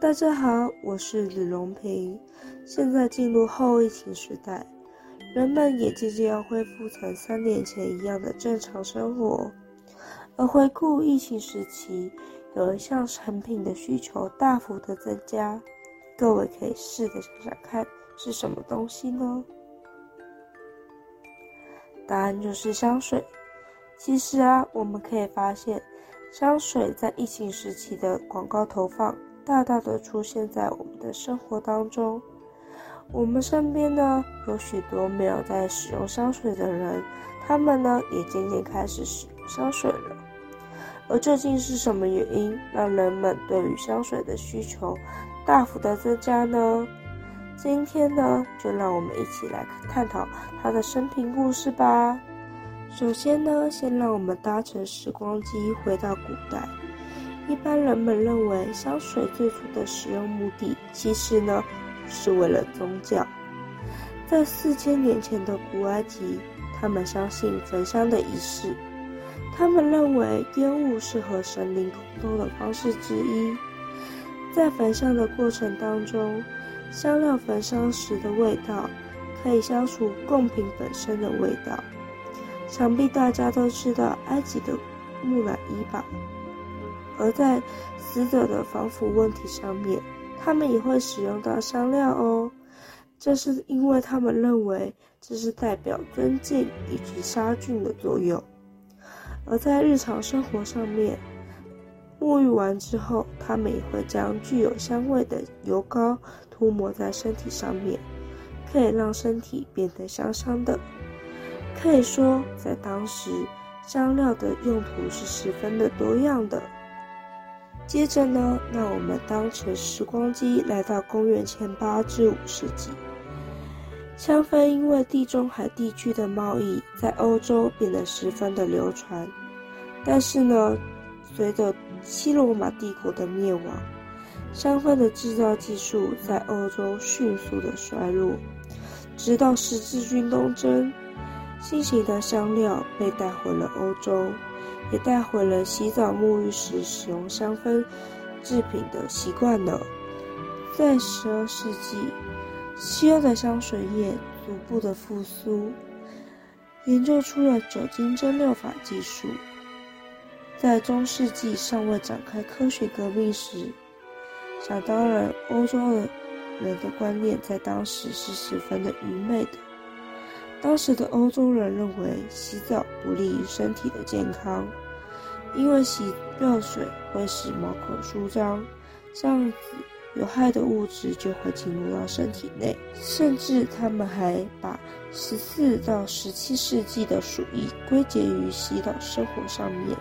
大家好，我是李隆平。现在进入后疫情时代，人们也渐渐要恢复成3年前一样的正常生活。而回顾疫情时期，有一项产品的需求大幅的增加，各位可以试着想想看是什么东西呢？答案就是香水。其实我们可以发现，香水在疫情时期的广告投放大大的出现在我们的生活当中。我们身边呢，有许多没有在使用香水的人，他们呢也渐渐开始使用香水了。而究竟是什么原因让人们对于香水的需求大幅的增加呢？今天呢，就让我们一起来探讨它的生平故事吧。首先呢，先让我们搭乘时光机回到古代。一般人们认为香水最初的使用目的，其实呢是为了宗教。在4000年前的古埃及，他们相信焚香的仪式，他们认为烟雾是和神灵沟通的方式之一。在焚香的过程当中，香料焚烧时的味道可以消除贡品本身的味道。想必大家都知道埃及的木乃伊吧？而在死者的防腐问题上面，他们也会使用到香料哦。这是因为他们认为这是代表尊敬以及杀菌的作用。而在日常生活上面，沐浴完之后，他们也会将具有香味的油膏涂抹在身体上面，可以让身体变得香香的。可以说，在当时香料的用途是十分的多样的。接着呢，让我们搭乘时光机来到公元前8至5世纪。香氛因为地中海地区的贸易在欧洲变得十分的流传，但是呢，随着西罗马帝国的灭亡，香氛的制造技术在欧洲迅速的衰落，直到十字军东征，新型的香料被带回了欧洲，也带回了洗澡沐浴时使用香氛制品的习惯了。在12世纪，西欧的香水业逐步的复苏，研究出了酒精蒸馏法技术。在中世纪尚未展开科学革命时，想当然，欧洲的人的观念在当时是十分的愚昧的。当时的欧洲人认为洗澡不利于身体的健康，因为洗热水会使毛孔舒张，这样子有害的物质就会进入到身体内。甚至他们还把14到17世纪的鼠疫归结于洗澡生活上面。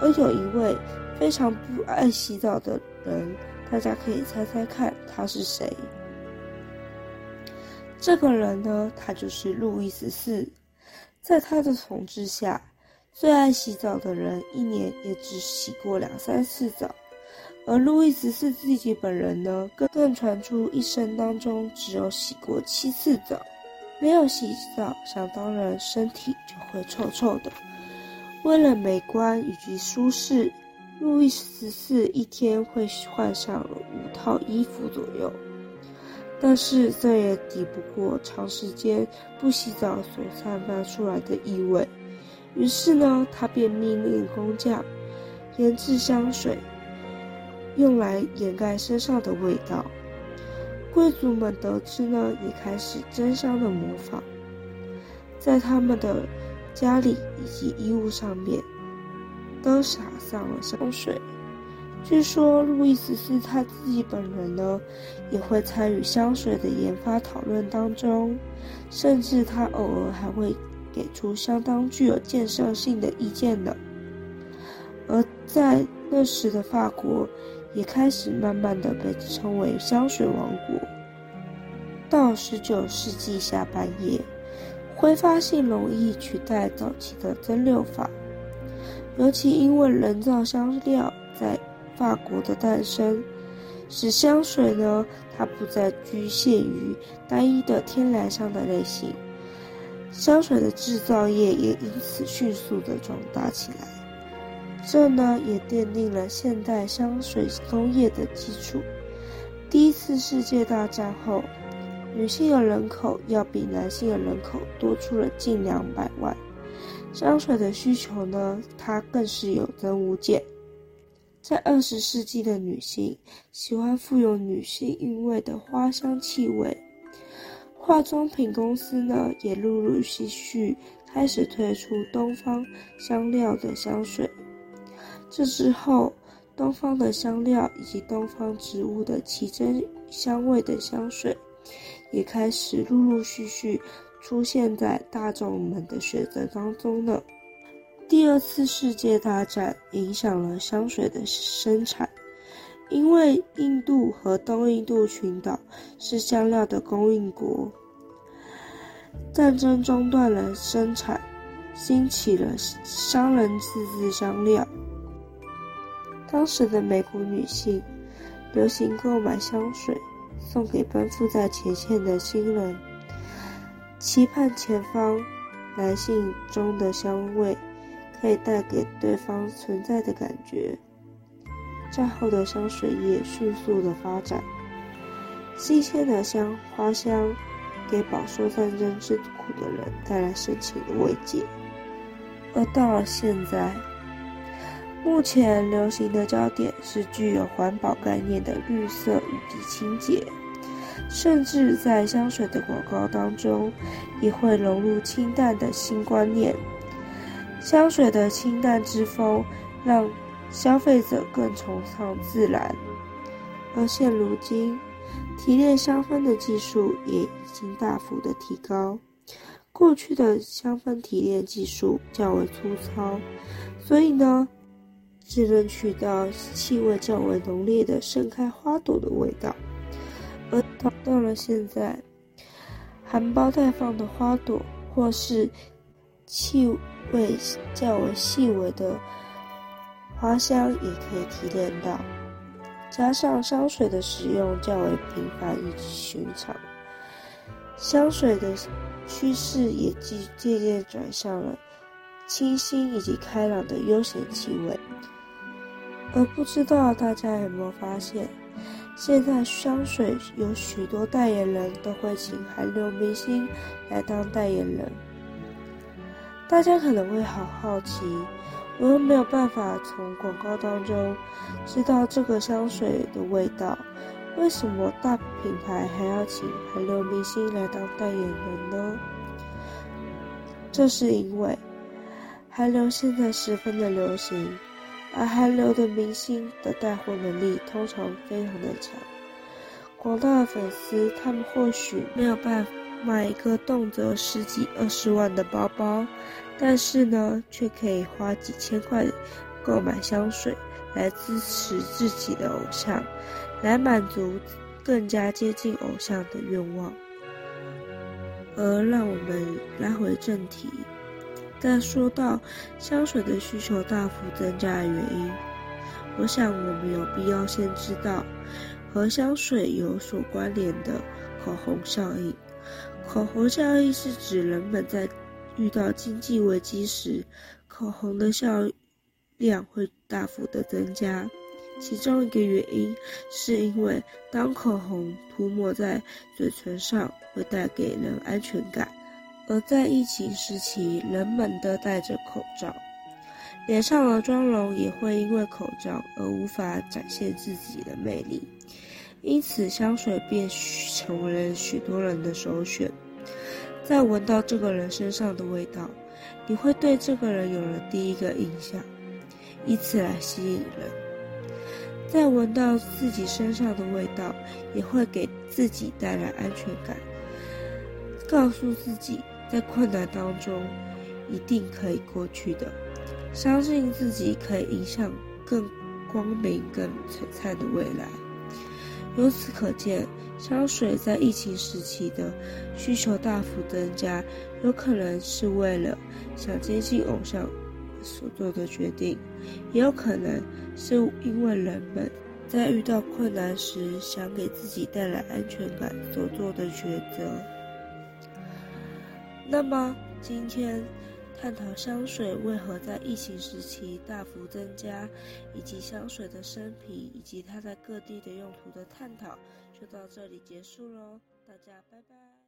而有一位非常不爱洗澡的人，大家可以猜猜看他是谁。这个人呢，他就是路易14。在他的统治下，最爱洗澡的人一年也只洗过2-3次澡，而路易14自己本人呢，更传出一生当中只有洗过7次澡。没有洗澡，想当然身体就会臭臭的。为了美观以及舒适，路易14一天会换上了5套衣服左右。但是这也抵不过长时间不洗澡所散发出来的异味，于是呢，他便命令工匠研制香水，用来掩盖身上的味道。贵族们得知呢，也开始争相的模仿，在他们的家里以及衣物上面都撒上了香水。据说路易14他自己本人呢，也会参与香水的研发讨论当中，甚至他偶尔还会给出相当具有建设性的意见呢。而在那时的法国，也开始慢慢的被称为香水王国。到19世纪下半叶，挥发性容易取代早期的蒸馏法，尤其因为人造香料在法国的诞生，使香水呢，它不再局限于单一的天然香的类型，香水的制造业也因此迅速的壮大起来。这呢也奠定了现代香水工业的基础。第一次世界大战后，女性的人口要比男性的人口多出了近200万，香水的需求呢，它更是有增无减。在20世纪的女性喜欢富有女性韵味的花香气味，化妆品公司呢也陆陆续续开始推出东方香料的香水。这之后，东方的香料以及东方植物的奇珍香味的香水也开始陆陆续续出现在大众们的选择当中了。第二次世界大战影响了香水的生产，因为印度和东印度群岛是香料的供应国。战争中断了生产，兴起了商人自制香料。当时的美国女性流行购买香水送给奔赴在前线的新人，期盼前方男性中的香味可以带给对方存在的感觉。战后的香水业迅速的发展，新鲜的花香给饱受战争之苦的人带来深情的慰藉。而到了现在，目前流行的焦点是具有环保概念的绿色以及清洁，甚至在香水的广告当中也会融入清淡的新观念。香水的清淡之风让消费者更崇尚自然，而现如今提炼香氛的技术也已经大幅的提高。过去的香氛提炼技术较为粗糙，所以呢只能取到气味较为浓烈的盛开花朵的味道。而到了现在，含苞待放的花朵或是气味较为细微的花香也可以提炼到，加上香水的使用较为频繁以及寻常，香水的趋势也渐渐转向了清新以及开朗的悠闲气味。而不知道大家有没有发现，现在香水有许多代言人都会请韩流明星来当代言人。大家可能会好好奇，我又没有办法从广告当中知道这个香水的味道，为什么大品牌还要请韩流明星来当代言人呢？这是因为韩流现在十分的流行，而韩流的明星的带货能力通常非常的强，广大的粉丝他们或许没有办法买一个动辄10几20万的包包，但是呢却可以花几千块购买香水来支持自己的偶像，来满足更加接近偶像的愿望。而让我们拉回正题，在说到香水的需求大幅增加的原因，我想我们有必要先知道和香水有所关联的口红效应。口红效应是指人们在遇到经济危机时，口红的销量会大幅的增加。其中一个原因是因为当口红涂抹在嘴唇上会带给人安全感。而在疫情时期，人们都戴着口罩，脸上的妆容也会因为口罩而无法展现自己的魅力，因此香水便成为了许多人的首选。在闻到这个人身上的味道，你会对这个人有了第一个印象，以此来吸引人。在闻到自己身上的味道，也会给自己带来安全感，告诉自己在困难当中一定可以过去的，相信自己可以迎向更光明更璀璨的未来。由此可见，香水在疫情时期的需求大幅增加，有可能是为了想接近偶像所做的决定，也有可能是因为人们在遇到困难时想给自己带来安全感所做的抉择。那么今天探讨香水为何在疫情时期大幅增加，以及香水的生平以及它在各地的用途的探讨，就到这里结束咯，大家拜拜。